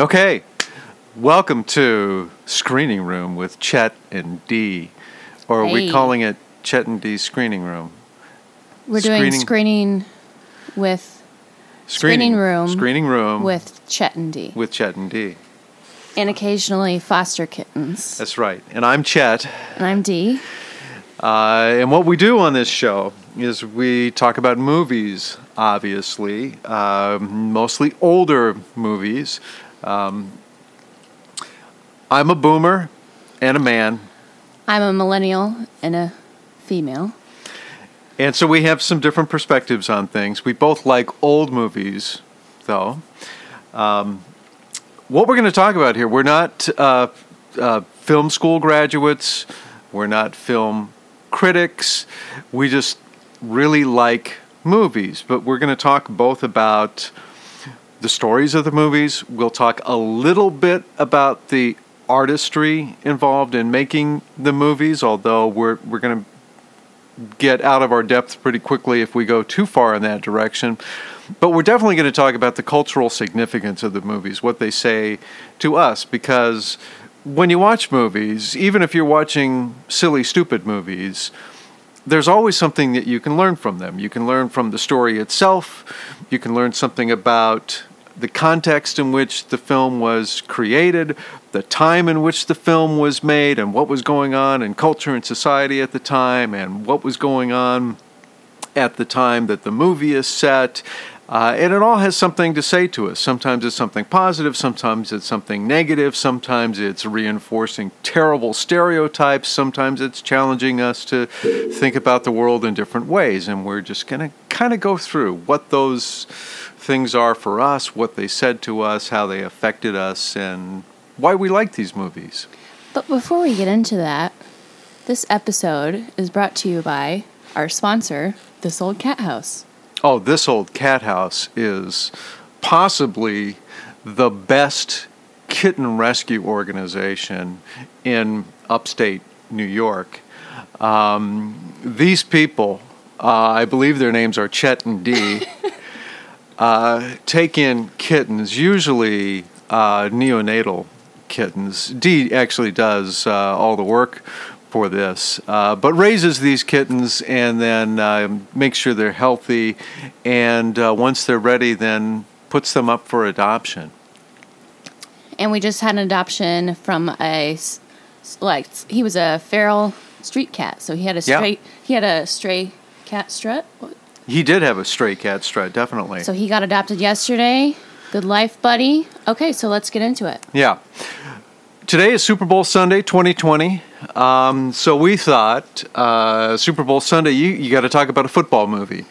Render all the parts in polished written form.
Okay, welcome to Screening Room with Chet and Dee. Or are we calling it Chet and Dee's Screening Room? We're doing Screening Room with Chet and Dee. With Chet and Dee. And occasionally foster kittens. That's right. And I'm Chet. And I'm Dee. And what we do on this show is we talk about movies, obviously, mostly older movies. I'm a boomer and a man. I'm a millennial and a female. And so we have some different perspectives on things. We both like old movies, though. What we're going to talk about here, we're not film school graduates. We're not film critics. We just really like movies. But we're going to talk both about the stories of the movies. We'll talk a little bit about the artistry involved in making the movies, although we're going to get out of our depth pretty quickly if we go too far in that direction. But we're definitely going to talk about the cultural significance of the movies, what they say to us, because when you watch movies, even if you're watching silly, stupid movies, there's always something that you can learn from them. You can learn from the story itself. You can learn something about the context in which the film was created, the time in which the film was made, and what was going on in culture and society at the time, and what was going on at the time that the movie is set. And it all has something to say to us. Sometimes it's something positive, sometimes it's something negative, sometimes it's reinforcing terrible stereotypes, sometimes it's challenging us to think about the world in different ways. And we're just going to kind of go through what those things are for us, what they said to us, how they affected us, and why we like these movies. But before we get into that, this episode is brought to you by our sponsor, This Old Cat House. Oh, This Old Cat House is possibly the best kitten rescue organization in upstate New York. These people, I believe their names are Chet and Dee, take in kittens, usually neonatal kittens. Dee actually does all the work for this, but raises these kittens and then makes sure they're healthy, and once they're ready, then puts them up for adoption. And we just had an adoption from he was a feral street cat, so he had a stray cat strut. He did have a stray cat strut, definitely. So he got adopted yesterday. Good life, buddy. Okay, so let's get into it. Yeah. Today is Super Bowl Sunday 2020, so we thought Super Bowl Sunday, you got to talk about a football movie.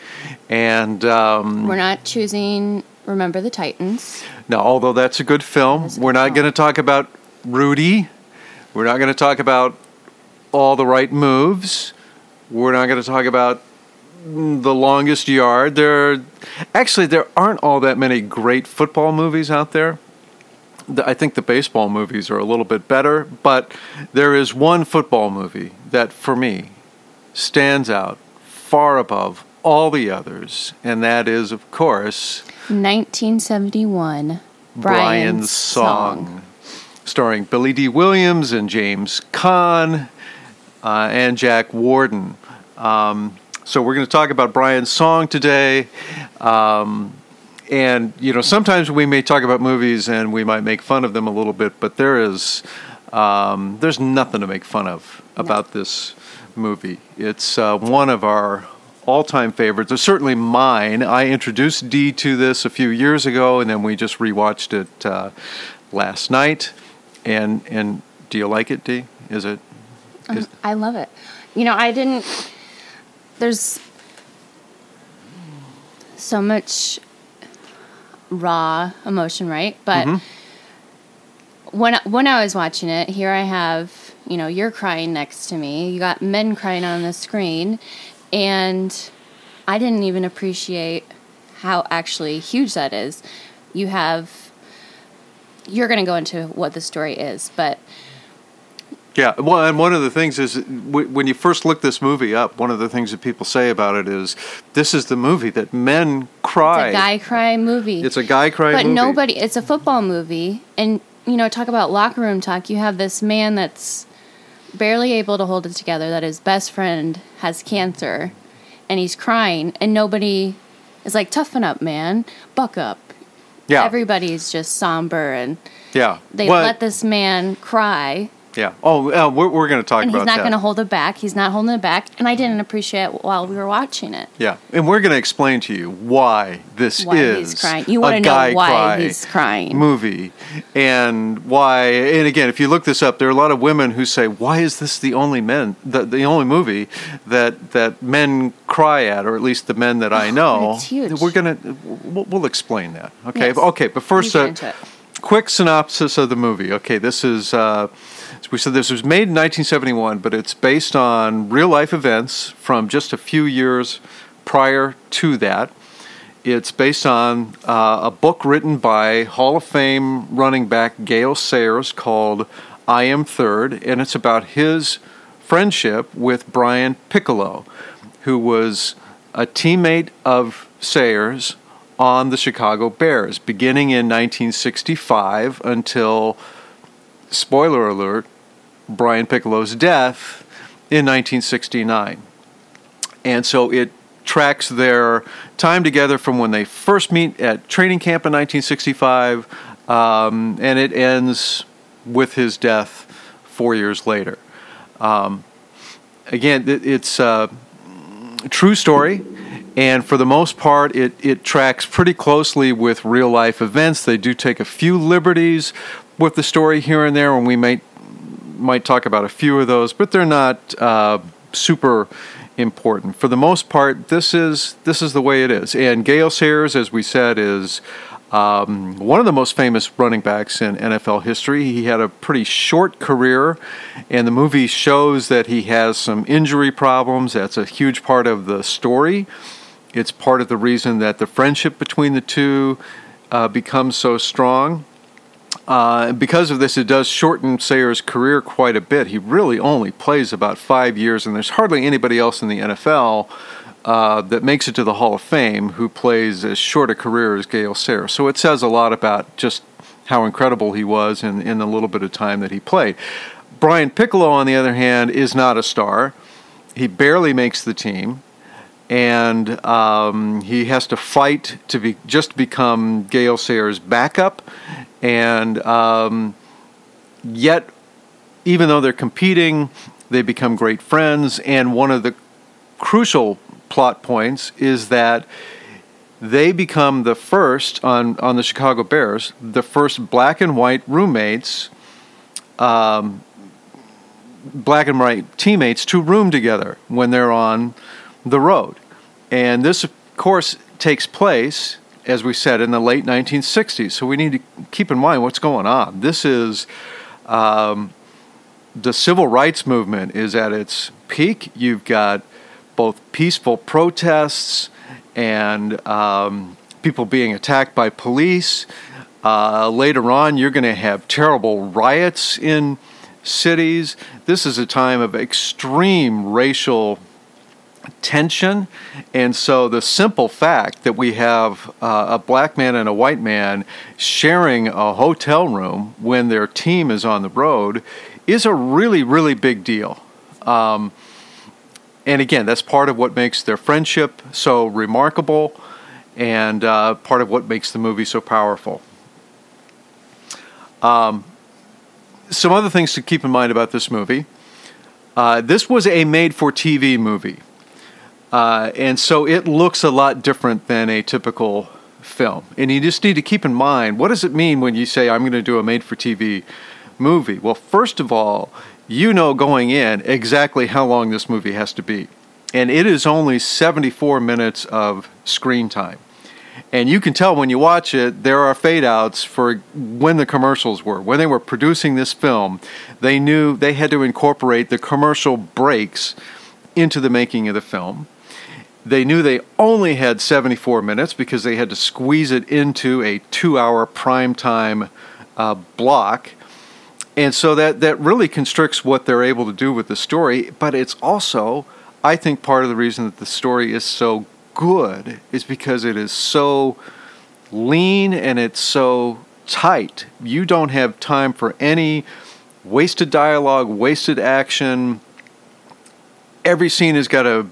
And we're not choosing Remember the Titans. No, although that's a good film. We're not going to talk about Rudy. We're not going to talk about All the Right Moves. We're not going to talk about The Longest Yard. There aren't all that many great football movies out there. I think the baseball movies are a little bit better, but there is one football movie that, for me, stands out far above all the others, and that is, of course, 1971, Brian's Song, starring Billy Dee Williams and James Caan and Jack Warden. So we're going to talk about Brian's Song today. And, you know, sometimes we may talk about movies and we might make fun of them a little bit, but there is, there's nothing to make fun of about this movie. It's one of our all-time favorites. It's certainly mine. I introduced Dee to this a few years ago, and then we just rewatched it last night. And do you like it, Dee? I love it. You know, I didn't... There's so much raw emotion, right? But when I was watching it, here I have, you know, you're crying next to me. You got men crying on the screen. And I didn't even appreciate how actually huge that is. You're going to go into what the story is, but... Yeah, well, and one of the things is when you first look this movie up, one of the things that people say about it is this is the movie that men cry. It's a guy cry movie. But nobody, it's a football movie. And, you know, talk about locker room talk. You have this man that's barely able to hold it together, that his best friend has cancer, and he's crying, and nobody is like, toughen up, man, buck up. Yeah. Everybody's just somber, and they let this man cry. Yeah. Oh, we're going to talk about that. And he's not going to hold it back. He's not holding it back. And I didn't appreciate it while we were watching it. Yeah. And we're going to explain to you why this is a guy cry movie. And why, and again, if you look this up, there are a lot of women who say, why is this the only the only movie that men cry at, or at least the men that I know? It's huge. We'll explain that. Okay. Yes. Okay. But first, a quick synopsis of the movie. Okay. This is... we said this was made in 1971, but it's based on real-life events from just a few years prior to that. It's based on a book written by Hall of Fame running back Gale Sayers called I Am Third, and it's about his friendship with Brian Piccolo, who was a teammate of Sayers on the Chicago Bears, beginning in 1965 until... spoiler alert, Brian Piccolo's death in 1969. And so it tracks their time together from when they first meet at training camp in 1965, and it ends with his death 4 years later. Again, it's a true story. And for the most part, it tracks pretty closely with real-life events. They do take a few liberties with the story here and there, and we might talk about a few of those, but they're not super important. For the most part, this is the way it is. And Gale Sayers, as we said, is one of the most famous running backs in NFL history. He had a pretty short career, and the movie shows that he has some injury problems. That's a huge part of the story. It's part of the reason that the friendship between the two becomes so strong. Because of this, it does shorten Sayers' career quite a bit. He really only plays about 5 years, and there's hardly anybody else in the NFL that makes it to the Hall of Fame who plays as short a career as Gale Sayers. So it says a lot about just how incredible he was in the little bit of time that he played. Brian Piccolo, on the other hand, is not a star. He barely makes the team. And he has to fight to become Gale Sayers' backup. And yet, even though they're competing, they become great friends. And one of the crucial plot points is that they become the first, on the Chicago Bears, the first black and white roommates, black and white teammates to room together when they're on the road. And this, of course, takes place, as we said, in the late 1960s. So we need to keep in mind what's going on. This is the civil rights movement is at its peak. You've got both peaceful protests and people being attacked by police. Later on, you're going to have terrible riots in cities. This is a time of extreme racial tension, and so the simple fact that we have a black man and a white man sharing a hotel room when their team is on the road is a really, really big deal. And again, that's part of what makes their friendship so remarkable, and part of what makes the movie so powerful. Some other things to keep in mind about this movie. This was a made-for-TV movie. And so it looks a lot different than a typical film. And you just need to keep in mind, what does it mean when you say, I'm going to do a made-for-TV movie? Well, first of all, you know going in exactly how long this movie has to be. And it is only 74 minutes of screen time. And you can tell when you watch it, there are fade-outs for when the commercials were. When they were producing this film, they knew they had to incorporate the commercial breaks into the making of the film. They knew they only had 74 minutes because they had to squeeze it into a 2-hour primetime block. And so that really constricts what they're able to do with the story. But it's also, I think, part of the reason that the story is so good is because it is so lean and it's so tight. You don't have time for any wasted dialogue, wasted action. Every scene has got to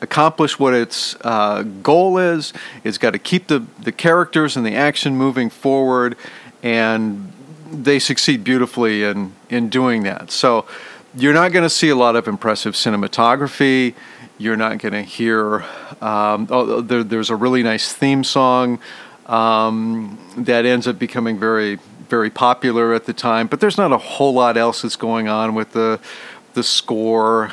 accomplish what its goal is. It's got to keep the characters and the action moving forward, and they succeed beautifully in doing that. So you're not going to see a lot of impressive cinematography. You're not going to hear... there's a really nice theme song that ends up becoming very, very popular at the time, but there's not a whole lot else that's going on with the score.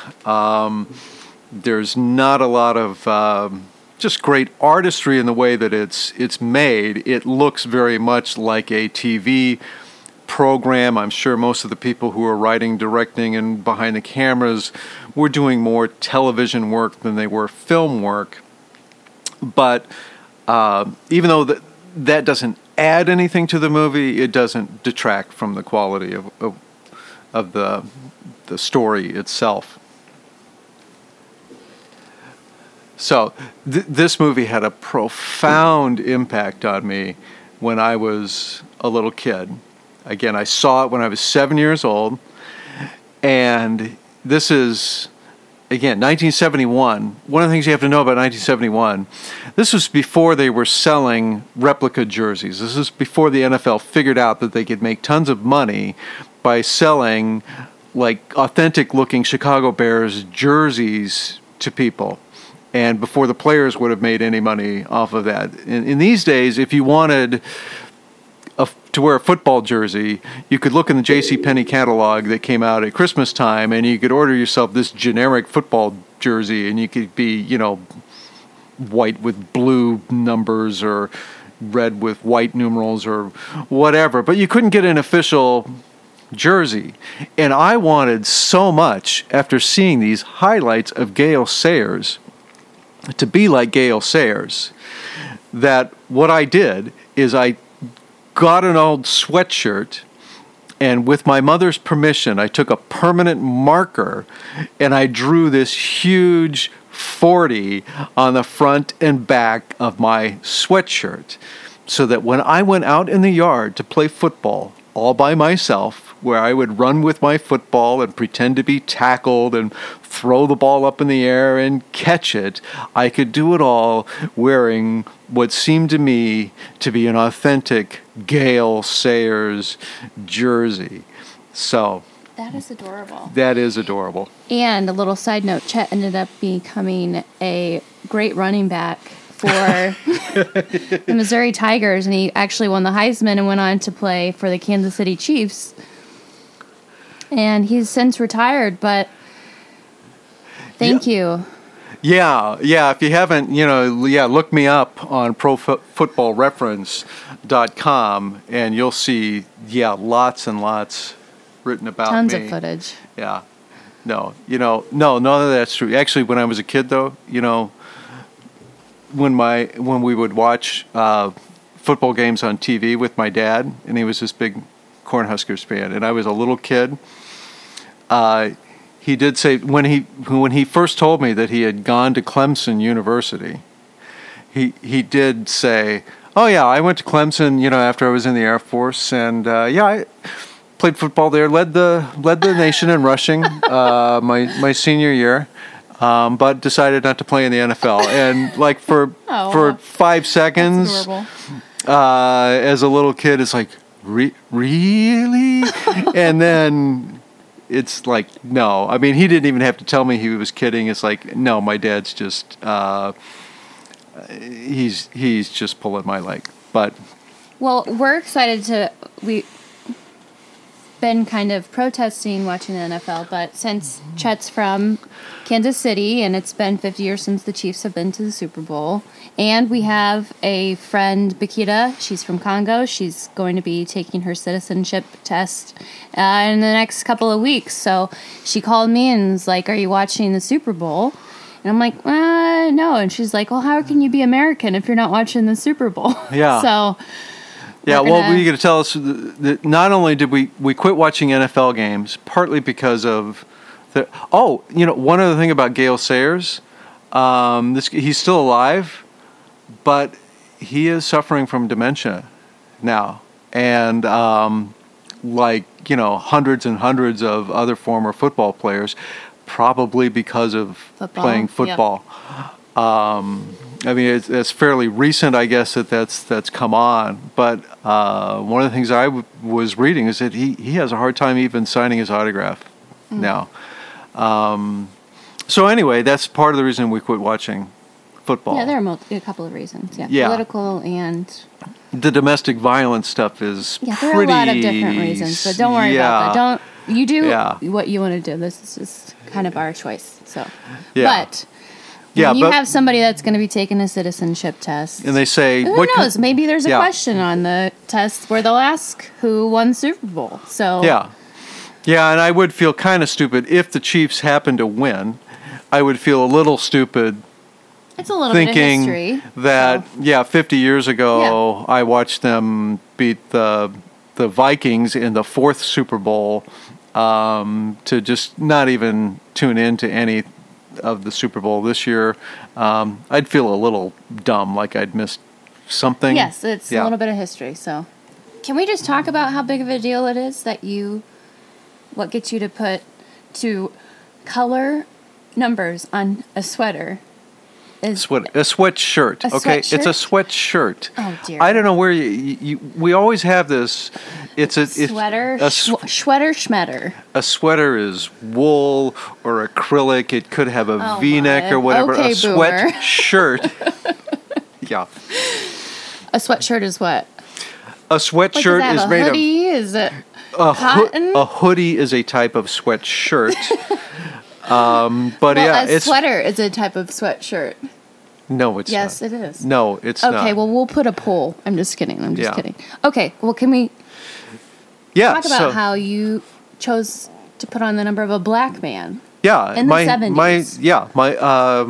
There's not a lot of just great artistry in the way that it's made. It looks very much like a TV program. I'm sure most of the people who are writing, directing, and behind the cameras were doing more television work than they were film work. But even though that doesn't add anything to the movie, it doesn't detract from the quality of the story itself. So this movie had a profound impact on me when I was a little kid. Again, I saw it when I was 7 years old, and this is, again, 1971. One of the things you have to know about 1971, this was before they were selling replica jerseys. This is before the NFL figured out that they could make tons of money by selling, like, authentic-looking Chicago Bears jerseys to people. And before the players would have made any money off of that. In these days, if you wanted to wear a football jersey, you could look in the JCPenney catalog that came out at Christmas time, and you could order yourself this generic football jersey, and you could be, white with blue numbers or red with white numerals or whatever. But you couldn't get an official jersey, and I wanted so much, after seeing these highlights of Gale Sayers, to be like Gale Sayers, that what I did is I got an old sweatshirt, and with my mother's permission, I took a permanent marker and I drew this huge 40 on the front and back of my sweatshirt, so that when I went out in the yard to play football all by myself, where I would run with my football and pretend to be tackled and throw the ball up in the air and catch it, I could do it all wearing what seemed to me to be an authentic Gale Sayers jersey. So that is adorable. And a little side note, Chet ended up becoming a great running back for the Missouri Tigers, and he actually won the Heisman and went on to play for the Kansas City Chiefs. And he's since retired, but thank you. Yeah, if you haven't, look me up on profootballreference.com, and you'll see, lots and lots written about me. Tons of footage. Yeah. No, none of that's true. Actually, when I was a kid, though, when we would watch football games on TV with my dad, and he was this big Cornhuskers fan, and I was a little kid, he did say, when he first told me that he had gone to Clemson University, he did say, oh yeah, I went to Clemson, after I was in the Air Force, and I played football there, led the nation in rushing my senior year, but decided not to play in the NFL. And like for 5 seconds, as a little kid, it's like, really? And then it's like, no. I mean, he didn't even have to tell me he was kidding. It's like, no, my dad's just he's just pulling my leg. But we're excited to we've been kind of protesting watching the NFL, but since Chet's from Kansas City and it's been 50 years since the Chiefs have been to the Super Bowl, and we have a friend, Bakita. She's from Congo. She's going to be taking her citizenship test in the next couple of weeks. So she called me and was like, are you watching the Super Bowl? And I'm like, no. And she's like, well, how can you be American if you're not watching the Super Bowl? Yeah. So... yeah, well, you're going to tell us that not only did we quit watching NFL games, partly because of one other thing about Gale Sayers, He's still alive, but he is suffering from dementia now. And hundreds and hundreds of other former football players, probably because of playing football. Yeah. It's fairly recent, I guess, that's come on. But one of the things I was reading is that he has a hard time even signing his autograph now. So anyway, that's part of the reason we quit watching football. Yeah, there are a couple of reasons. Yeah. Political and... The domestic violence stuff is pretty... Yeah, there are a lot of different reasons, but don't worry about that. You do what you want to do. This is just kind of our choice. So, but... Yeah, you have somebody that's going to be taking a citizenship test. And they say... Who knows? Maybe there's a question on the test where they'll ask who won Super Bowl. So Yeah, and I would feel kind of stupid if the Chiefs happened to win. I would feel a little stupid. It's a little thinking bit of history, that, 50 years ago, I watched them beat the Vikings in the fourth Super Bowl, to just not even tune in to any of the Super Bowl this year. I'd feel a little dumb, like I'd missed something. Yes, it's a little bit of history. So can we just talk about how big of a deal it is that what gets you to color numbers on a sweater? A sweatshirt. It's a sweatshirt. Oh, dear. I don't know where we always have this. It's a sweater. Sweater schmetter. A sweater is wool or acrylic. It could have a V-neck or whatever. Okay, a sweatshirt. Yeah. A sweatshirt is what? A sweatshirt is made of. Is it cotton? A hoodie is a type of sweatshirt. A sweater is a type of sweatshirt. No, it's not. Yes, it is. No, it's not. Okay, well, we'll put a poll. I'm just kidding. I'm just kidding. Okay, well, can we talk about how you chose to put on the number of a black man? Yeah, in the 70s.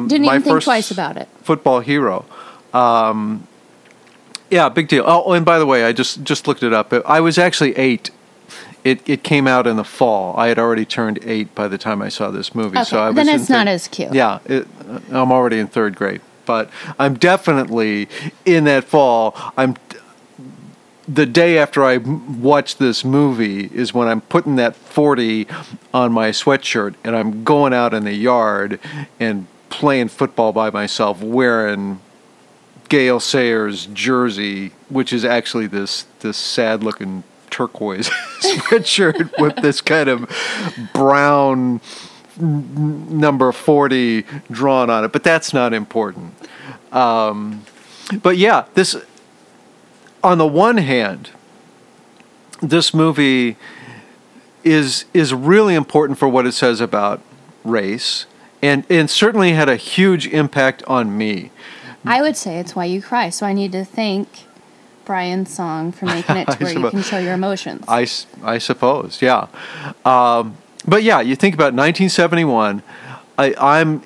Didn't even think twice about it. Football hero. Big deal. Oh, and by the way, I just looked it up. I was actually 8. It came out in the fall. I had already turned 8 by the time I saw this movie. Okay, so I was then it's not as cute. Yeah, I'm already in 3rd grade, but I'm definitely in that fall. The day after I watched this movie is when I'm putting that 40 on my sweatshirt and I'm going out in the yard and playing football by myself, wearing Gale Sayers' jersey, which is actually this sad looking turquoise sweatshirt with this kind of brown number 40 drawn on it, but that's not important. This, on the one hand, this movie is really important for what it says about race, and certainly had a huge impact on me. I would say it's why you cry, so I need to thank Brian's song for making it to where you can show your emotions. I suppose, yeah. You think about 1971. I'm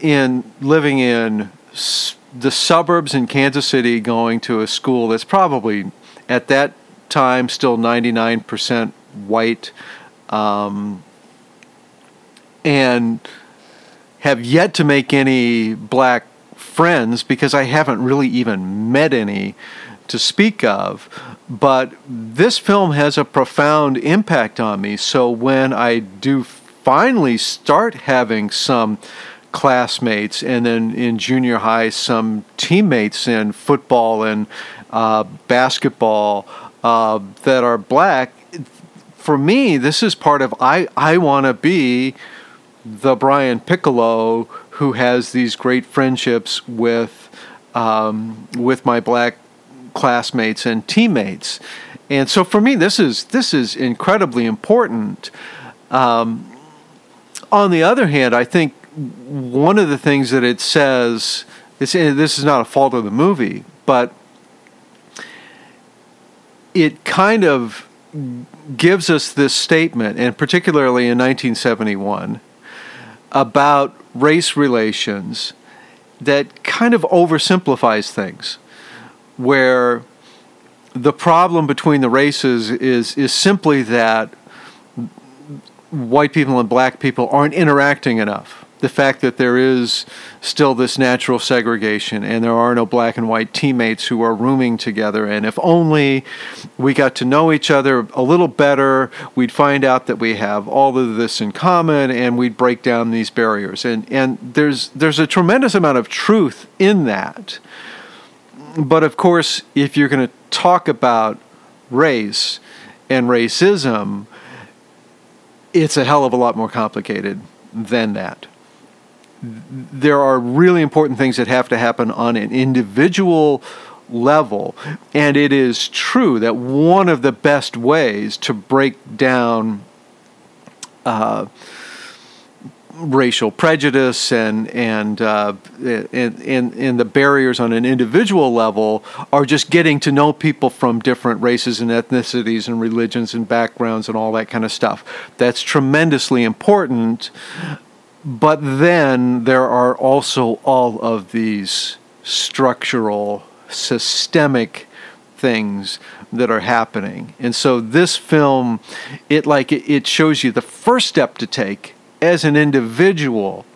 living in the suburbs in Kansas City, going to a school that's probably at that time still 99% white, and have yet to make any black friends because I haven't really even met any to speak of, but this film has a profound impact on me. So when I do finally start having some classmates, and then in junior high some teammates in football and basketball that are black, for me this is part of I want to be the Brian Piccolo who has these great friendships with my black classmates and teammates. And so for me this is incredibly important. On the other hand, I think one of the things that it says, this is not a fault of the movie, but it kind of gives us this statement, and particularly in 1971, about race relations that kind of oversimplifies things, where the problem between the races is simply that white people and black people aren't interacting enough. the fact that there is still this natural segregation and there are no black and white teammates who are rooming together. And if only we got to know each other a little better, we'd find out that we have all of this in common and we'd break down these barriers. And there's a tremendous amount of truth in that. But of course, if you're going to talk about race and racism, it's a hell of a lot more complicated than that. There are really important things that have to happen on an individual level, and it is true that one of the best ways to break down racial prejudice and the barriers on an individual level are just getting to know people from different races and ethnicities and religions and backgrounds and all that kind of stuff. That's tremendously important. But then there are also all of these structural, systemic things that are happening. And so this film, it shows you the first step to take as an individual,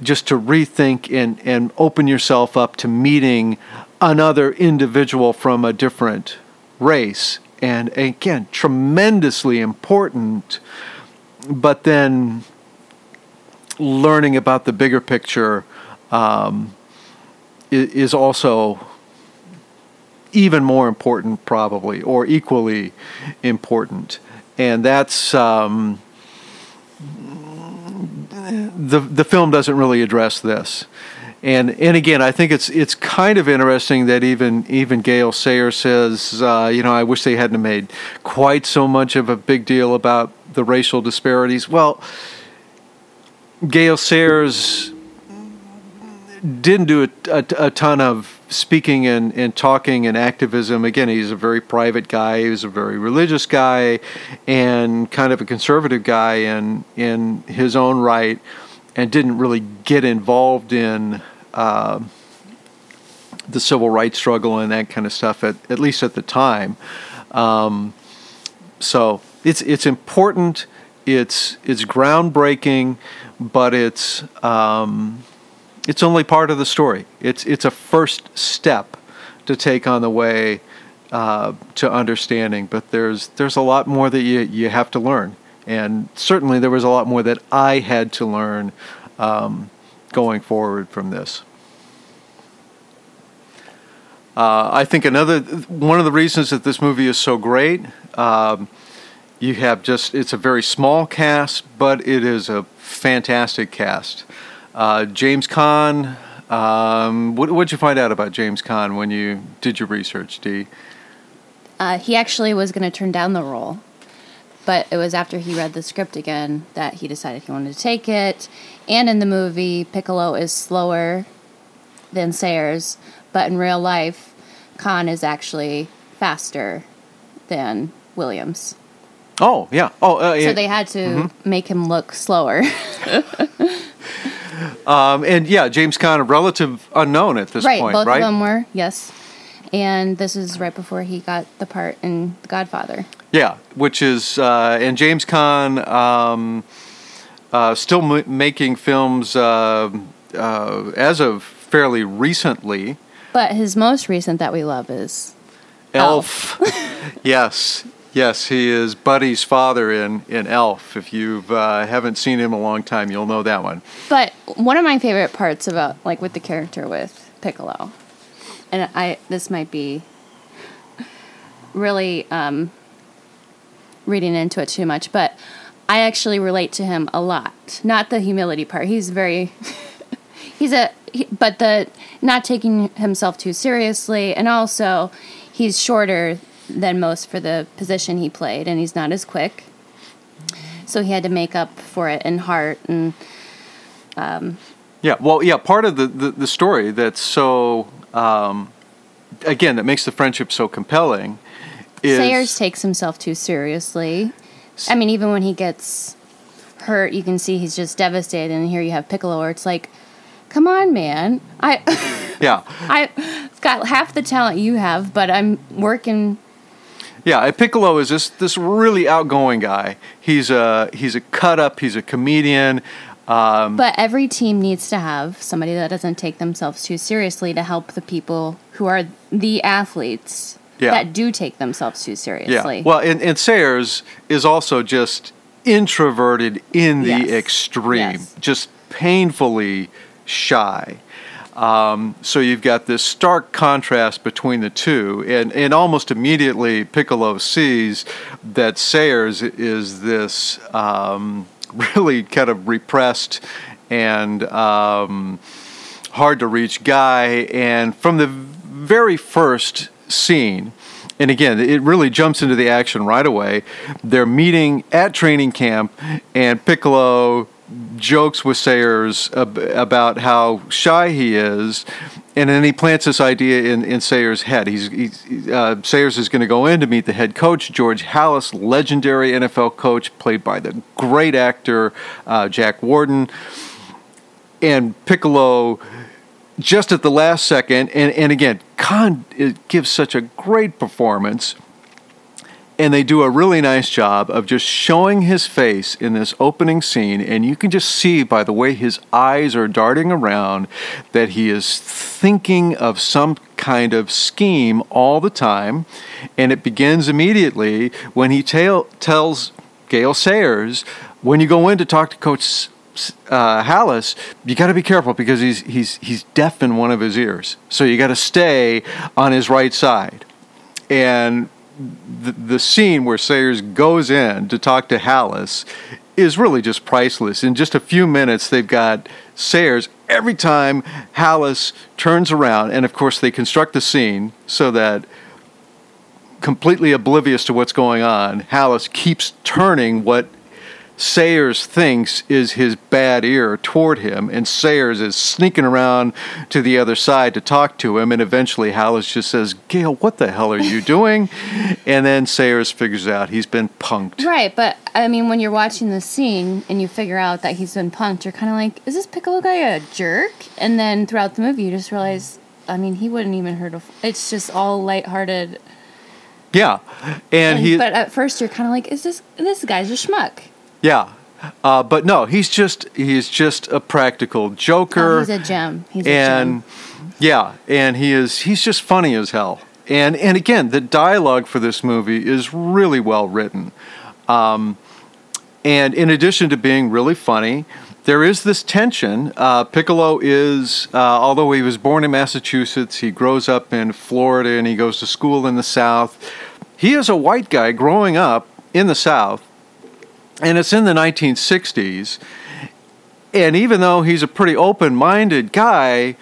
just to rethink and open yourself up to meeting another individual from a different race. And again, tremendously important, but then learning about the bigger picture is also even more important, probably, or equally important. And that's... The film doesn't really address this, and again, I think it's kind of interesting that even Gale Sayers says, I wish they hadn't made quite so much of a big deal about the racial disparities. Well, Gale Sayers didn't do a ton of speaking and talking and activism. Again, he's a very private guy. He was a very religious guy and kind of a conservative guy in his own right, and didn't really get involved in the civil rights struggle and that kind of stuff, at least at the time. So it's important. It's groundbreaking, but it's only part of the story. It's a first step to take on the way to understanding, but there's a lot more that you have to learn, and certainly there was a lot more that I had to learn going forward from this. I think one of the reasons that this movie is so great, you have it's a very small cast, but it is a fantastic cast. James Caan, what did you find out about James Caan when you did your research, Dee? He actually was going to turn down the role, but it was after he read the script again that he decided he wanted to take it. And in the movie, Piccolo is slower than Sayers, but in real life, Caan is actually faster than Williams. Oh, yeah. So they had to make him look slower. And yeah, James Caan, a relative unknown at this point, right? Both of them were, yes. And this is right before he got the part in The Godfather. Yeah, which is, and James Caan still making films as of fairly recently. But his most recent that we love is Elf. Yes, he is Buddy's father in Elf. If you haven't seen him a long time, you'll know that one. But one of my favorite parts about, with the character with Piccolo, and this might be really reading into it too much, but I actually relate to him a lot. Not the humility part. He's very... but the not taking himself too seriously, and also he's shorter than most for the position he played, and he's not as quick. So he had to make up for it in heart and... part of the story that's so... that makes the friendship so compelling is... Sayers takes himself too seriously. I mean, even when he gets hurt, you can see he's just devastated, and here you have Piccolo, where it's like, come on, man. I've got half the talent you have, but I'm working... Yeah, Piccolo is this really outgoing guy. He's a cut up. He's a comedian. But every team needs to have somebody that doesn't take themselves too seriously to help the people who are the athletes that do take themselves too seriously. Yeah. Well, and Sayers is also just introverted in the extreme, just painfully shy. So you've got this stark contrast between the two, and almost immediately Piccolo sees that Sayers is this really kind of repressed and hard-to-reach guy, and from the very first scene, and again, it really jumps into the action right away, they're meeting at training camp, and Piccolo jokes with Sayers about how shy he is, and then he plants this idea in Sayers' head. Sayers is going to go in to meet the head coach, George Halas, legendary NFL coach, played by the great actor Jack Warden, and Piccolo, just at the last second, and again, Caan gives such a great performance. And they do a really nice job of just showing his face in this opening scene. And you can just see by the way his eyes are darting around that he is thinking of some kind of scheme all the time. And it begins immediately when he tells Gale Sayers, when you go in to talk to Coach Halas, you got to be careful because he's deaf in one of his ears. So you got to stay on his right side. And the scene where Sayers goes in to talk to Halas is really just priceless. In just a few minutes, they've got Sayers every time Halas turns around. And, of course, they construct the scene so that, completely oblivious to what's going on, Halas keeps turning what Sayers thinks is his bad ear toward him, and Sayers is sneaking around to the other side to talk to him, and eventually Halas just says, Gale, what the hell are you doing? And then Sayers figures out he's been punked. Right, but, I mean, when you're watching this scene and you figure out that he's been punked, you're kind of like, is this Piccolo guy a jerk? And then throughout the movie, you just realize, I mean, he wouldn't even hurt a... It's just all lighthearted. Yeah, and but at first, you're kind of like, is this guy's a schmuck? Yeah, but no, he's just a practical joker. Oh, he's a gem. He's a gem. Yeah, and he's just funny as hell. And again, the dialogue for this movie is really well written. And in addition to being really funny, there is this tension. Piccolo is, although he was born in Massachusetts, he grows up in Florida and he goes to school in the South. He is a white guy growing up in the South. And it's in the 1960s, and even though he's a pretty open-minded guy,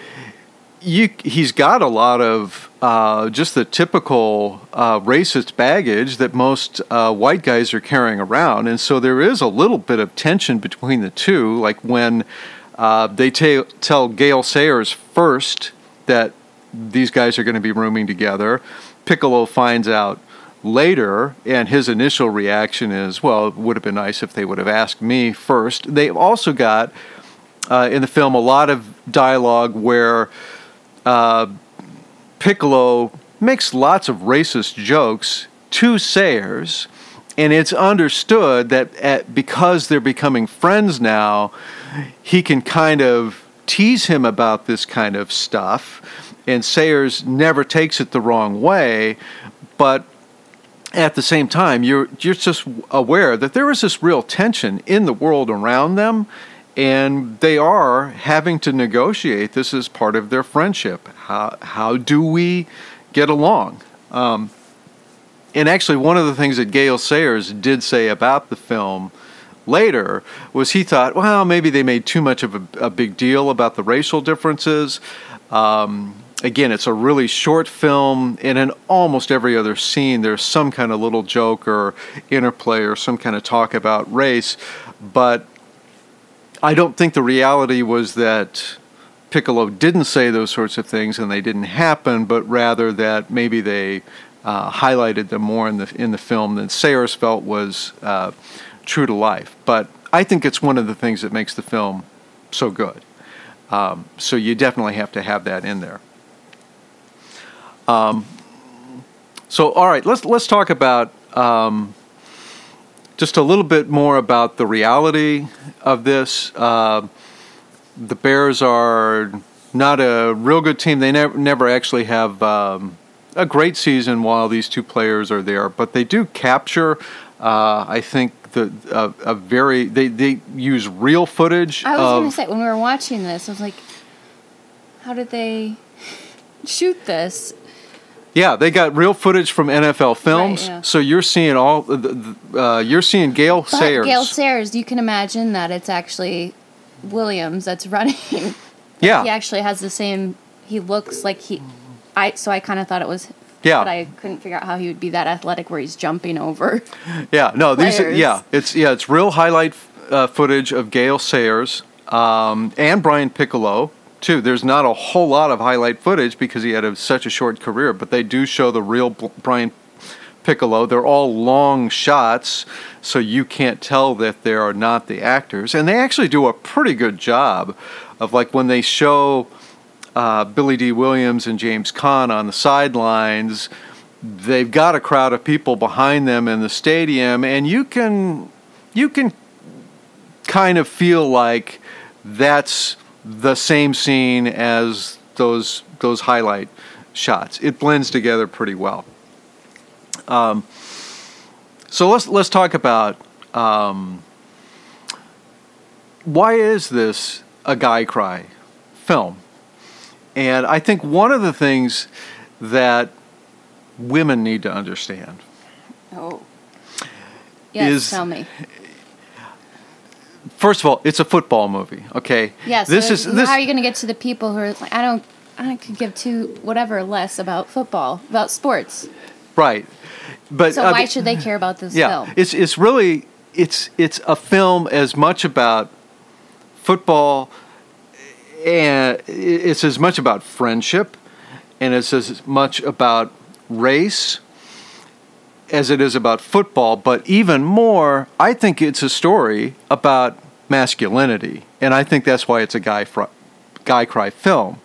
he's got a lot of just the typical racist baggage that most white guys are carrying around, and so there is a little bit of tension between the two, like when they tell Gale Sayers first that these guys are going to be rooming together. Piccolo finds out later, and his initial reaction is, well, it would have been nice if they would have asked me first. They've also got, in the film, a lot of dialogue where Piccolo makes lots of racist jokes to Sayers, and it's understood that because they're becoming friends now, he can kind of tease him about this kind of stuff, and Sayers never takes it the wrong way, but at the same time, you're just aware that there is this real tension in the world around them, and they are having to negotiate this as part of their friendship. How do we get along? And actually, one of the things that Gale Sayers did say about the film later was he thought, well, maybe they made too much of a big deal about the racial differences. Again, it's a really short film, and in almost every other scene, there's some kind of little joke or interplay or some kind of talk about race, but I don't think the reality was that Piccolo didn't say those sorts of things and they didn't happen, but rather that maybe they highlighted them more in the film than Sayers felt was true to life. But I think it's one of the things that makes the film so good. So you definitely have to have that in there. So all right, let's talk about just a little bit more about the reality of this. The Bears are not a real good team. They never actually have a great season while these two players are there, but they do capture, I think, they use real footage. I was going to say, when we were watching this, I was like, how did they shoot this? Yeah, they got real footage from NFL films, right, yeah. So you're seeing Gale Sayers. Gale Sayers, you can imagine that it's actually Williams that's running. Yeah, he actually has the same. He looks like he. I kind of thought it was. Yeah, but I couldn't figure out how he would be that athletic where he's jumping over. Yeah, no, players. It's real highlight footage of Gale Sayers and Brian Piccolo. Too. There's not a whole lot of highlight footage because he had such a short career, but they do show the real Brian Piccolo. They're all long shots, so you can't tell that they are not the actors. And they actually do a pretty good job of, like, when they show Billy Dee Williams and James Caan on the sidelines, they've got a crowd of people behind them in the stadium, and you can kind of feel like that's the same scene as those highlight shots. It blends together pretty well. So let's talk about why is this a guy cry film? And I think one of the things that women need to understand. Oh, yes, tell me. First of all, it's a football movie, okay? Yes. Yeah, so how are you going to get to the people who are like, I could give two whatever less about football, about sports. Right. But so why should they care about this film? Yeah, it's really a film as much about football, and it's as much about friendship, and it's as much about race as it is about football, but even more, I think it's a story about masculinity, and I think that's why it's a guy cry film.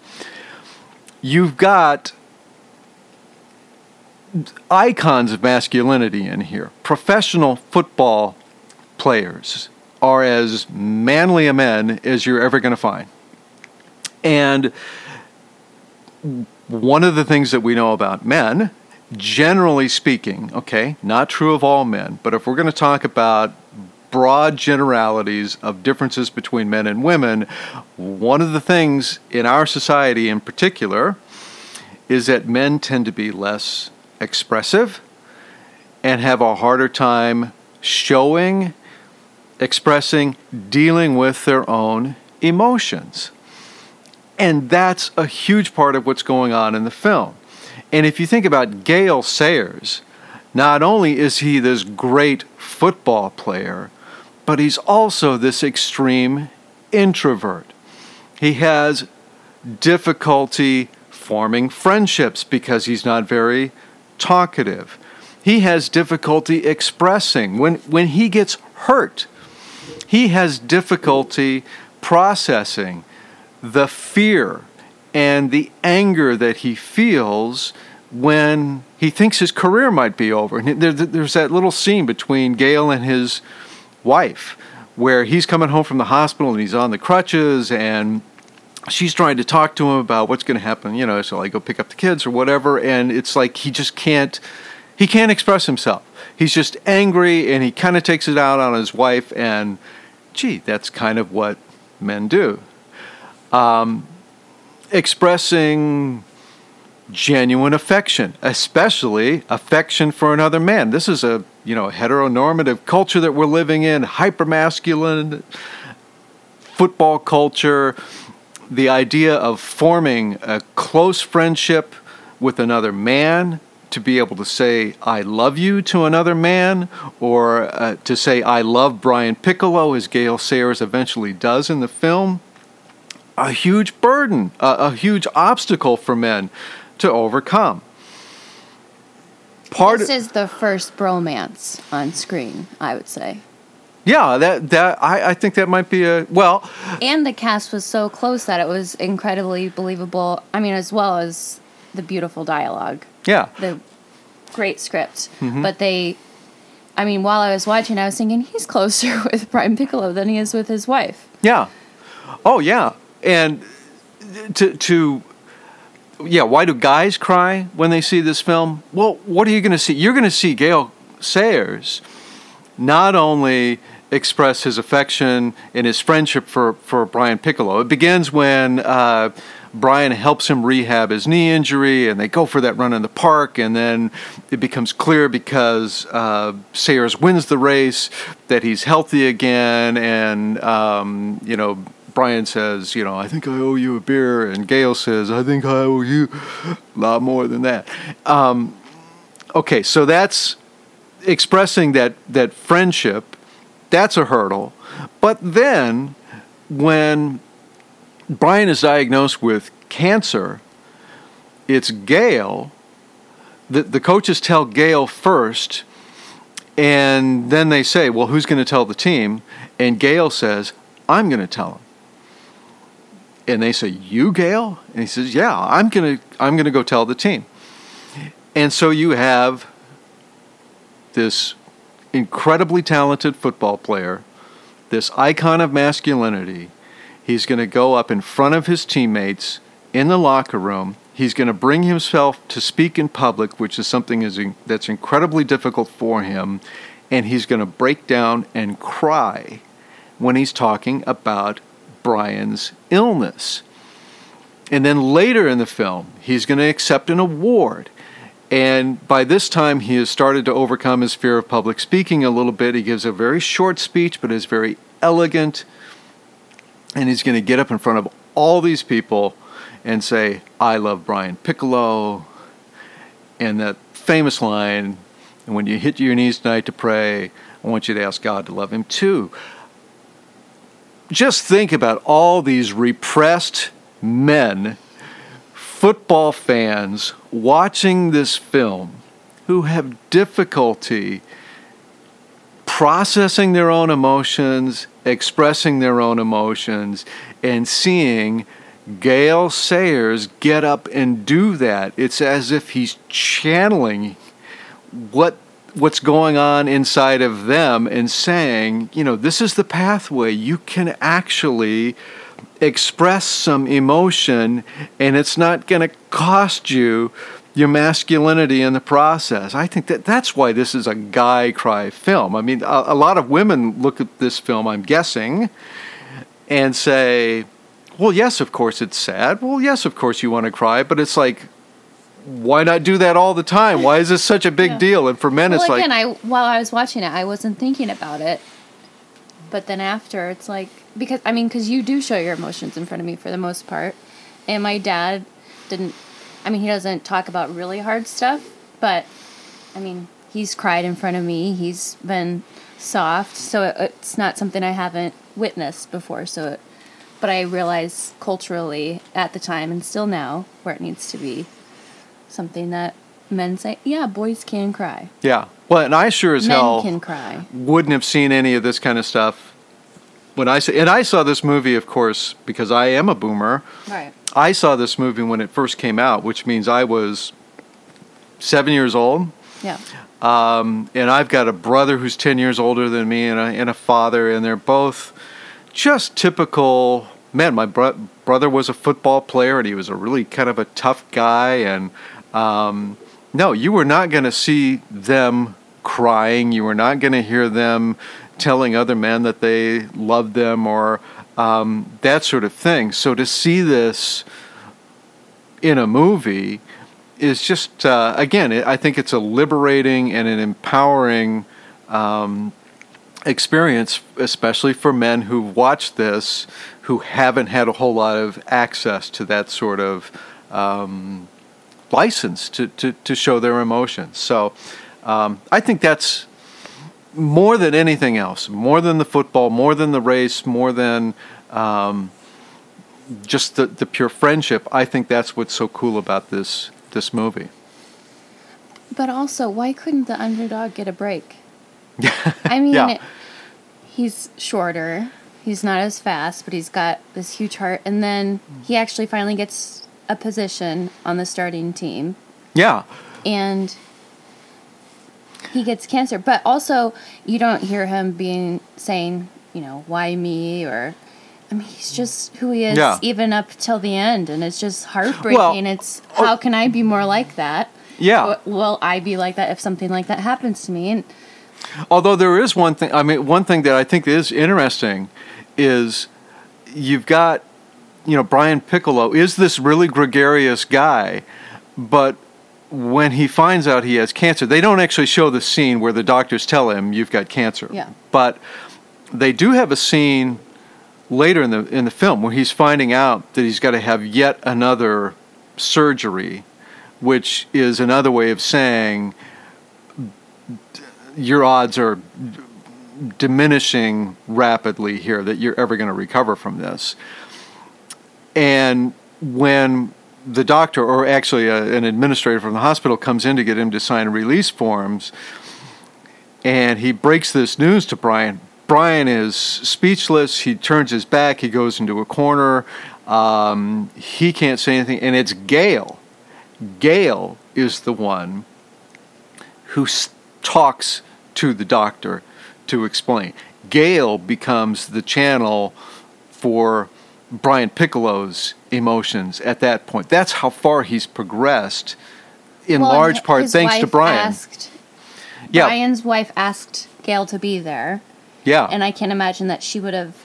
You've got icons of masculinity in here. Professional football players are as manly a men as you're ever going to find. And one of the things that we know about men, generally speaking, okay, not true of all men, but if we're going to talk about broad generalities of differences between men and women, one of the things in our society in particular is that men tend to be less expressive and have a harder time showing, expressing, dealing with their own emotions. And that's a huge part of what's going on in the film. And if you think about Gale Sayers, not only is he this great football player, but he's also this extreme introvert. He has difficulty forming friendships because he's not very talkative. He has difficulty expressing. When he gets hurt, he has difficulty processing the fear and the anger that he feels when he thinks his career might be over. And there's that little scene between Gale and his wife where he's coming home from the hospital and he's on the crutches and she's trying to talk to him about what's going to happen, you know, so I go pick up the kids or whatever. And it's like he can't express himself. He's just angry and he kind of takes it out on his wife. And gee, that's kind of what men do. Expressing genuine affection, especially affection for another man. This is a, you know, heteronormative culture that we're living in, hypermasculine football culture. The idea of forming a close friendship with another man, to be able to say I love you to another man, or to say I love Brian Piccolo, as Gale Sayers eventually does in the film. A huge burden, a huge obstacle for men to overcome. This is the first bromance on screen, I would say. Yeah, I think that might be well. And the cast was so close that it was incredibly believable. I mean, as well as the beautiful dialogue. Yeah. The great script. Mm-hmm. But I mean, while I was watching, I was thinking he's closer with Brian Piccolo than he is with his wife. Yeah. Oh, yeah. And why do guys cry when they see this film? Well, what are you going to see? You're going to see Gale Sayers not only express his affection and his friendship for Brian Piccolo. It begins when Brian helps him rehab his knee injury, and they go for that run in the park, and then it becomes clear because Sayers wins the race that he's healthy again, and, Brian says, I think I owe you a beer, and Gale says, I think I owe you a lot more than that. Okay, so that's expressing that friendship. That's a hurdle. But then when Brian is diagnosed with cancer, it's Gale. The coaches tell Gale first, and then they say, well, who's going to tell the team? And Gale says, I'm going to tell him. And they say, you, Gale? And he says, yeah, I'm going to go tell the team. And so you have this incredibly talented football player, this icon of masculinity. He's going to go up in front of his teammates in the locker room. He's going to bring himself to speak in public, which is something that's incredibly difficult for him. And he's going to break down and cry when he's talking about Brian's illness. And then later in the film, he's going to accept an award. And by this time, he has started to overcome his fear of public speaking a little bit. He gives a very short speech, but is very elegant. And he's going to get up in front of all these people and say, I love Brian Piccolo. And that famous line, and when you hit your knees tonight to pray, I want you to ask God to love him too. Just think about all these repressed men, football fans watching this film who have difficulty processing their own emotions, expressing their own emotions, and seeing Gale Sayers get up and do that. It's as if he's channeling what's going on inside of them and saying, this is the pathway. You can actually express some emotion, and it's not going to cost you your masculinity in the process. I think that's why this is a guy cry film. I mean, a lot of women look at this film, I'm guessing, and say, well, yes, of course it's sad. Well, yes, of course you want to cry, but it's like, why not do that all the time? Why is this such a big deal? And for men, it's again, while I was watching it, I wasn't thinking about it. But then after, it's like, because you do show your emotions in front of me for the most part. And my dad he doesn't talk about really hard stuff, but he's cried in front of me. He's been soft. So it's not something I haven't witnessed before. But I realize culturally at the time and still now where it needs to be something that men say, yeah, boys can cry. Yeah. Well, and I sure as hell wouldn't have seen any of this kind of stuff and I saw this movie, of course, because I am a boomer. Right. I saw this movie when it first came out, which means I was 7 years old. Yeah. And I've got a brother who's 10 years older than me, and a father, and they're both just typical men. My brother was a football player, and he was a really kind of a tough guy, and no, you were not going to see them crying. You were not going to hear them telling other men that they loved them or that sort of thing. So to see this in a movie is just, I think it's a liberating and an empowering experience, especially for men who watch this, who haven't had a whole lot of access to that sort of license to show their emotions. So I think that's more than anything else, more than the football, more than the race, more than just the pure friendship. I think that's what's so cool about this movie. But also, why couldn't the underdog get a break? He's shorter, he's not as fast, but he's got this huge heart, and then he actually finally gets a position on the starting team. Yeah. And He gets cancer. But also, you don't hear him saying, you know, why me? Or, I mean, he's just who he is, even up till the end. And it's just heartbreaking. Well, it's, how can I be more like that? Yeah. Will I be like that if something like that happens to me? And although there is one thing, I mean, one thing that I think is interesting is you've got, you know, Brian Piccolo is this really gregarious guy, but when he finds out he has cancer, they don't actually show the scene where the doctors tell him you've got cancer. Yeah. But they do have a scene later in the film where he's finding out that he's got to have yet another surgery, which is another way of saying your odds are diminishing rapidly here, that you're ever going to recover from this. And when the doctor, or actually an administrator from the hospital, comes in to get him to sign release forms, and he breaks this news to Brian, Brian is speechless. He turns his back. He goes into a corner. He can't say anything. And it's Gale. Gale is the one who talks to the doctor to explain. Gale becomes the channel for Brian Piccolo's emotions at that point. That's how far he's progressed, in large part thanks to Brian. Brian's wife asked Gale to be there. Yeah. And I can't imagine that she would have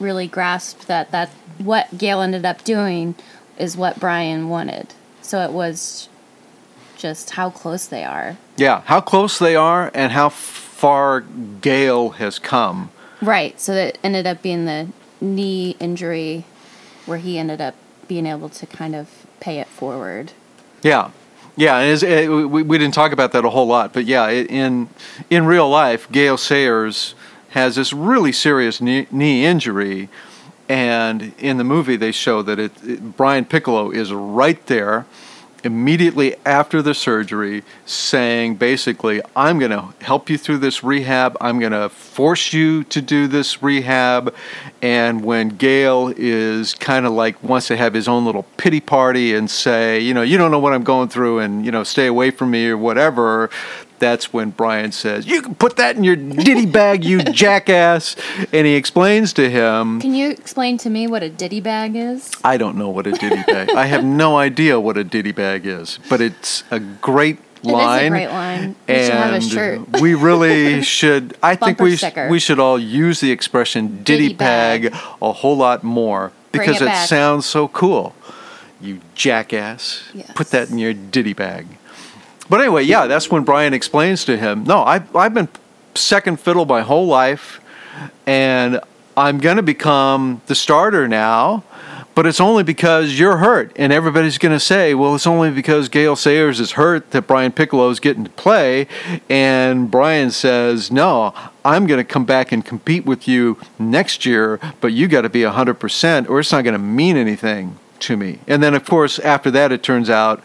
really grasped that what Gale ended up doing is what Brian wanted. So it was just how close they are. Yeah, how close they are and how far Gale has come. Right, so that ended up being the knee injury where he ended up being able to kind of pay it forward. Yeah. Yeah, and we didn't talk about that a whole lot, but yeah, in real life, Gale Sayers has this really serious knee injury, and in the movie they show that Brian Piccolo is right there immediately after the surgery saying basically, I'm going to help you through this rehab. I'm going to force you to do this rehab. And when Gale is kind of like wants to have his own little pity party and say, you know, you don't know what I'm going through and, you know, stay away from me or whatever, that's when Brian says, you can put that in your ditty bag, you jackass. And he explains to him. Can you explain to me what a ditty bag is? I don't know what a ditty bag is. I have no idea what a ditty bag is, but it's a great line. It is a great line. We should have a shirt. We really should. I think we should all use the expression ditty bag a whole lot more because it sounds so cool. You jackass. Yes. Put that in your ditty bag. But anyway, yeah, that's when Brian explains to him, no, I've been second fiddle my whole life, and I'm going to become the starter now, but it's only because you're hurt. And everybody's going to say, well, it's only because Gale Sayers is hurt that Brian Piccolo's getting to play. And Brian says, no, I'm going to come back and compete with you next year, but you got to be 100% or it's not going to mean anything to me. And then, of course, after that, it turns out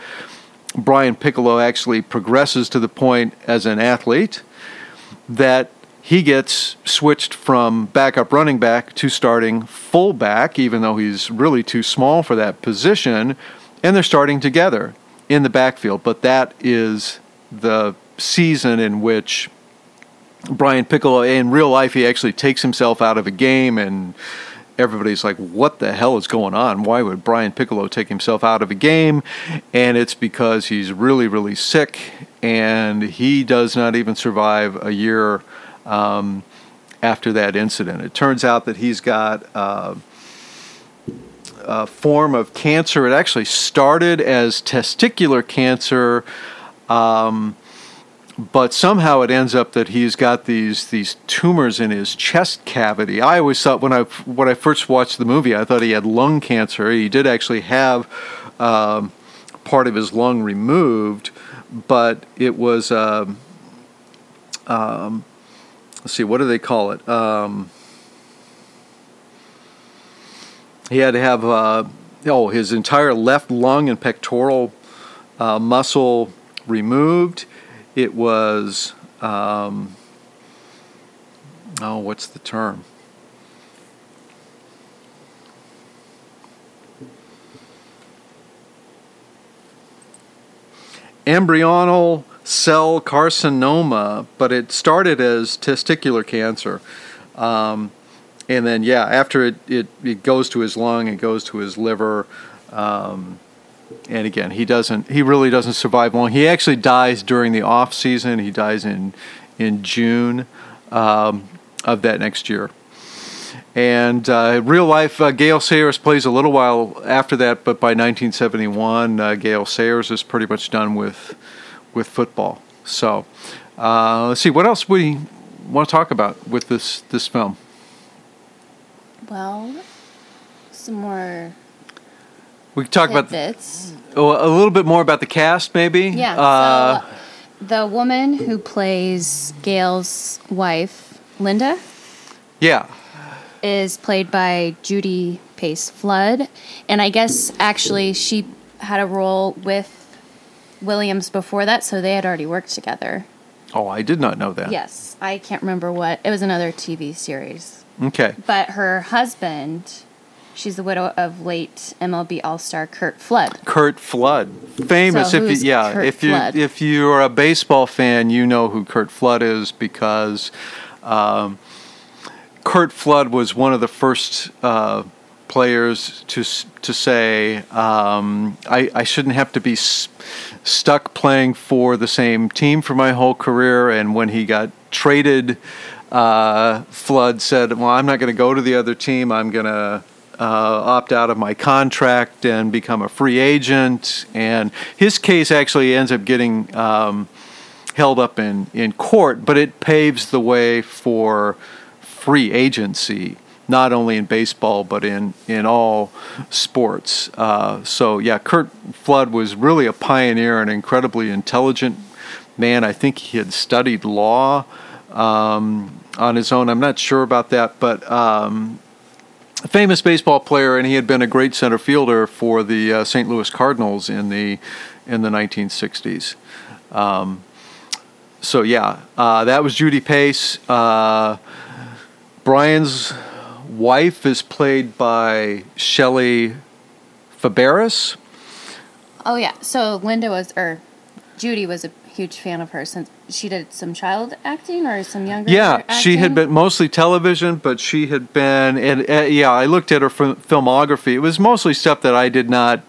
Brian Piccolo actually progresses to the point as an athlete that he gets switched from backup running back to starting fullback, even though he's really too small for that position, and they're starting together in the backfield. But that is the season in which Brian Piccolo, in real life, he actually takes himself out of a game, and everybody's like, what the hell is going on? Why would Brian Piccolo take himself out of a game? And it's because he's really, really sick, and he does not even survive a year after that incident. It turns out that he's got a form of cancer. It actually started as testicular cancer, but somehow it ends up that he's got these tumors in his chest cavity. I always thought when I first watched the movie, I thought he had lung cancer. He did actually have part of his lung removed, but it was let's see, what do they call it? He had to have his entire left lung and pectoral muscle removed. It was, what's the term? Embryonal cell carcinoma, but it started as testicular cancer. And then, yeah, after it goes to his lung, it goes to his liver. And again, he really doesn't survive long. He actually dies during the off season. He dies in June of that next year. And real life, Gale Sayers plays a little while after that, but by 1971, Gale Sayers is pretty much done with football. So let's see, what else we want to talk about with this film? Well, some more. We can talk tidbits. A little bit more about the cast, maybe. Yeah. So the woman who plays Gale's wife, Linda. Yeah. Is played by Judy Pace Flood, and I guess actually she had a role with Williams before that, so they had already worked together. Oh, I did not know that. Yes, I can't remember what. It was another TV series. Okay. But her husband, she's the widow of late MLB All-Star Kurt Flood. Kurt Flood. Famous. So who's Kurt Flood? If you're a baseball fan, you know who Kurt Flood is because Kurt Flood was one of the first players to say, I shouldn't have to be stuck playing for the same team for my whole career. And when he got traded, Flood said, well, I'm not going to go to the other team. I'm going to opt out of my contract and become a free agent. And his case actually ends up getting held up in court, but it paves the way for free agency, not only in baseball, but in all sports. So, yeah, Kurt Flood was really a pioneer, an incredibly intelligent man. I think he had studied law on his own. I'm not sure about that, but a famous baseball player, and he had been a great center fielder for the St. Louis Cardinals in the 1960s. That was Judy Pace. Brian's wife is played by Shelley Fabares. Oh, yeah. So Judy was a huge fan of her since she did some child acting or some younger acting. Yeah, she had been mostly television, but she had been, and I looked at her filmography. It was mostly stuff that I did not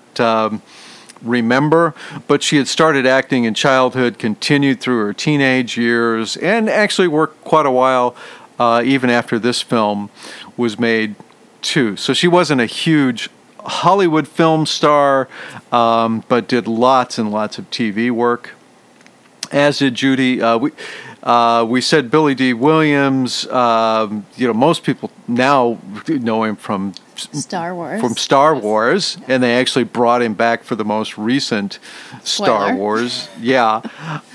remember, but she had started acting in childhood, continued through her teenage years, and actually worked quite a while even after this film was made, too. So she wasn't a huge Hollywood film star, but did lots and lots of TV work, as did Judy. We said Billy Dee Williams. Most people now know him from Star Wars. And they actually brought him back for the most recent Star Wars. Yeah.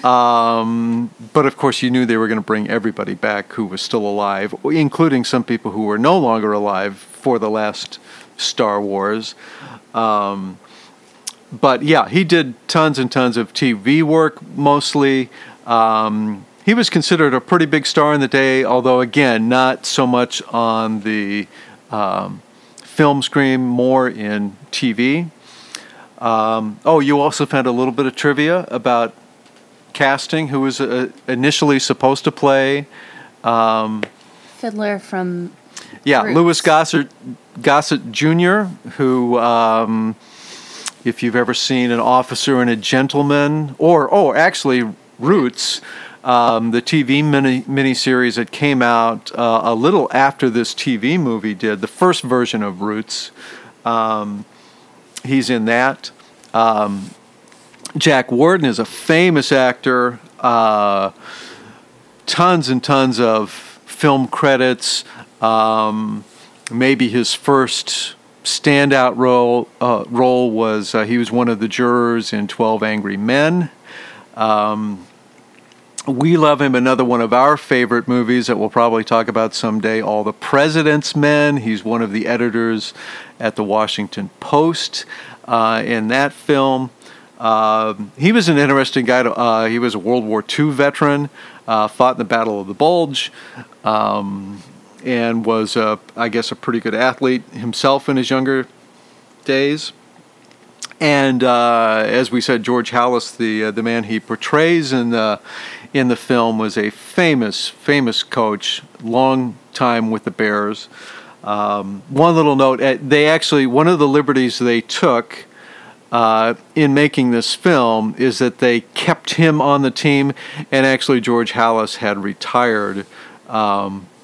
But of course you knew they were going to bring everybody back who was still alive, including some people who were no longer alive for the last Star Wars. But yeah, he did tons and tons of TV work mostly. He was considered a pretty big star in the day, although again, not so much on the film screen, more in TV. You also found a little bit of trivia about casting, who was initially supposed to play Fiddler from Roots. Louis Gossett Jr., who, if you've ever seen An Officer and a Gentleman, or actually Roots, the TV miniseries that came out a little after this TV movie did, the first version of Roots. He's in that. Jack Warden is a famous actor. Tons and tons of film credits. Maybe his first standout role was he was one of the jurors in 12 Angry Men. We love him. Another one of our favorite movies that we'll probably talk about someday, All the President's Men. He's one of the editors at the Washington Post in that film. He was an interesting guy. He was a World War II veteran, fought in the Battle of the Bulge, and was, a pretty good athlete himself in his younger days. And as we said, George Halas, the man he portrays in the film, was a famous coach, long time with the Bears. One little note: they actually, one of the liberties they took in making this film is that they kept him on the team, and actually George Halas had retired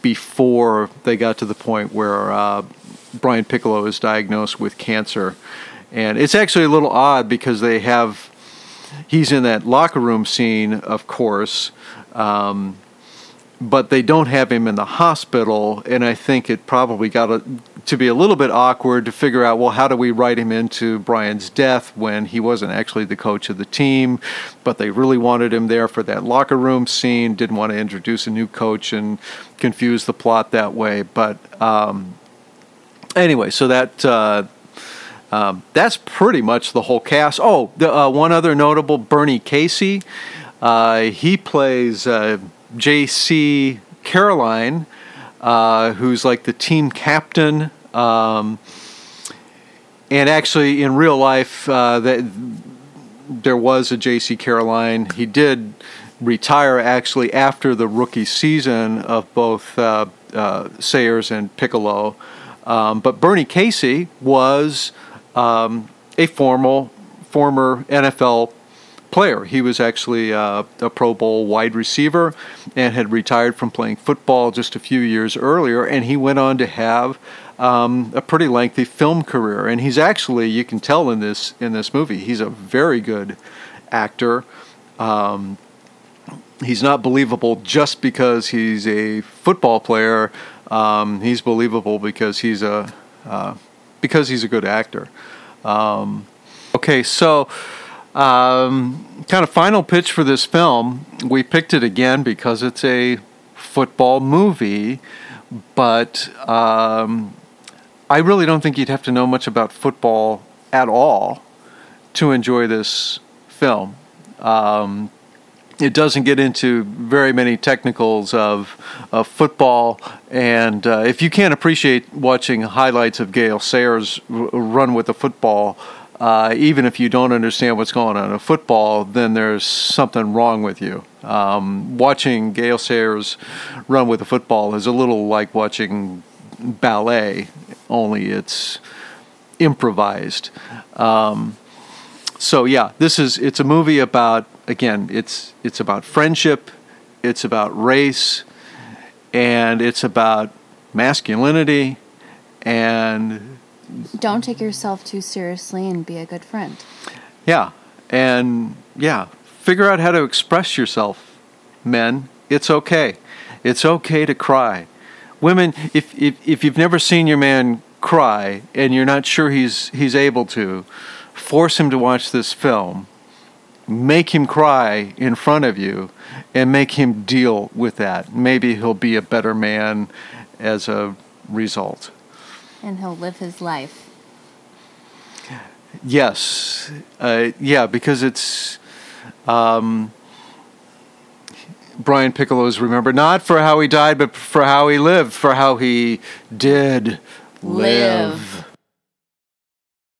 before they got to the point where Brian Piccolo is diagnosed with cancer. And it's actually a little odd because they have, he's in that locker room scene, of course, but they don't have him in the hospital. And I think it probably got to be a little bit awkward to figure out, well, how do we write him into Brian's death when he wasn't actually the coach of the team, but they really wanted him there for that locker room scene, didn't want to introduce a new coach and confuse the plot that way. But anyway, so that... that's pretty much the whole cast. Oh, one other notable, Bernie Casey. He plays J.C. Caroline, who's like the team captain. And actually, in real life, there was a J.C. Caroline. He did retire, actually, after the rookie season of both Sayers and Piccolo. But Bernie Casey was... a former NFL player. He was actually a Pro Bowl wide receiver and had retired from playing football just a few years earlier, and he went on to have a pretty lengthy film career. And he's actually, you can tell in this movie, he's a very good actor. He's not believable just because he's a football player. He's believable because he's a... because he's a good actor. Kind of final pitch for this film. We picked it again because it's a football movie, but I really don't think you'd have to know much about football at all to enjoy this film. It doesn't get into very many technicals of football, and if you can't appreciate watching highlights of Gale Sayers run with the football, even if you don't understand what's going on in football, then there's something wrong with you. Watching Gale Sayers run with the football is a little like watching ballet, only it's improvised. It's a movie about, again, it's about friendship, it's about race, and it's about masculinity, and... Don't take yourself too seriously and be a good friend. Yeah, and yeah, figure out how to express yourself, men. It's okay. It's okay to cry. Women, if you've never seen your man cry and you're not sure he's able to, force him to watch this film, make him cry in front of you, and make him deal with that. Maybe he'll be a better man as a result. And he'll live his life. Yes. Because it's... Brian Piccolo is remembered not for how he died, but for how he lived, for how he did live.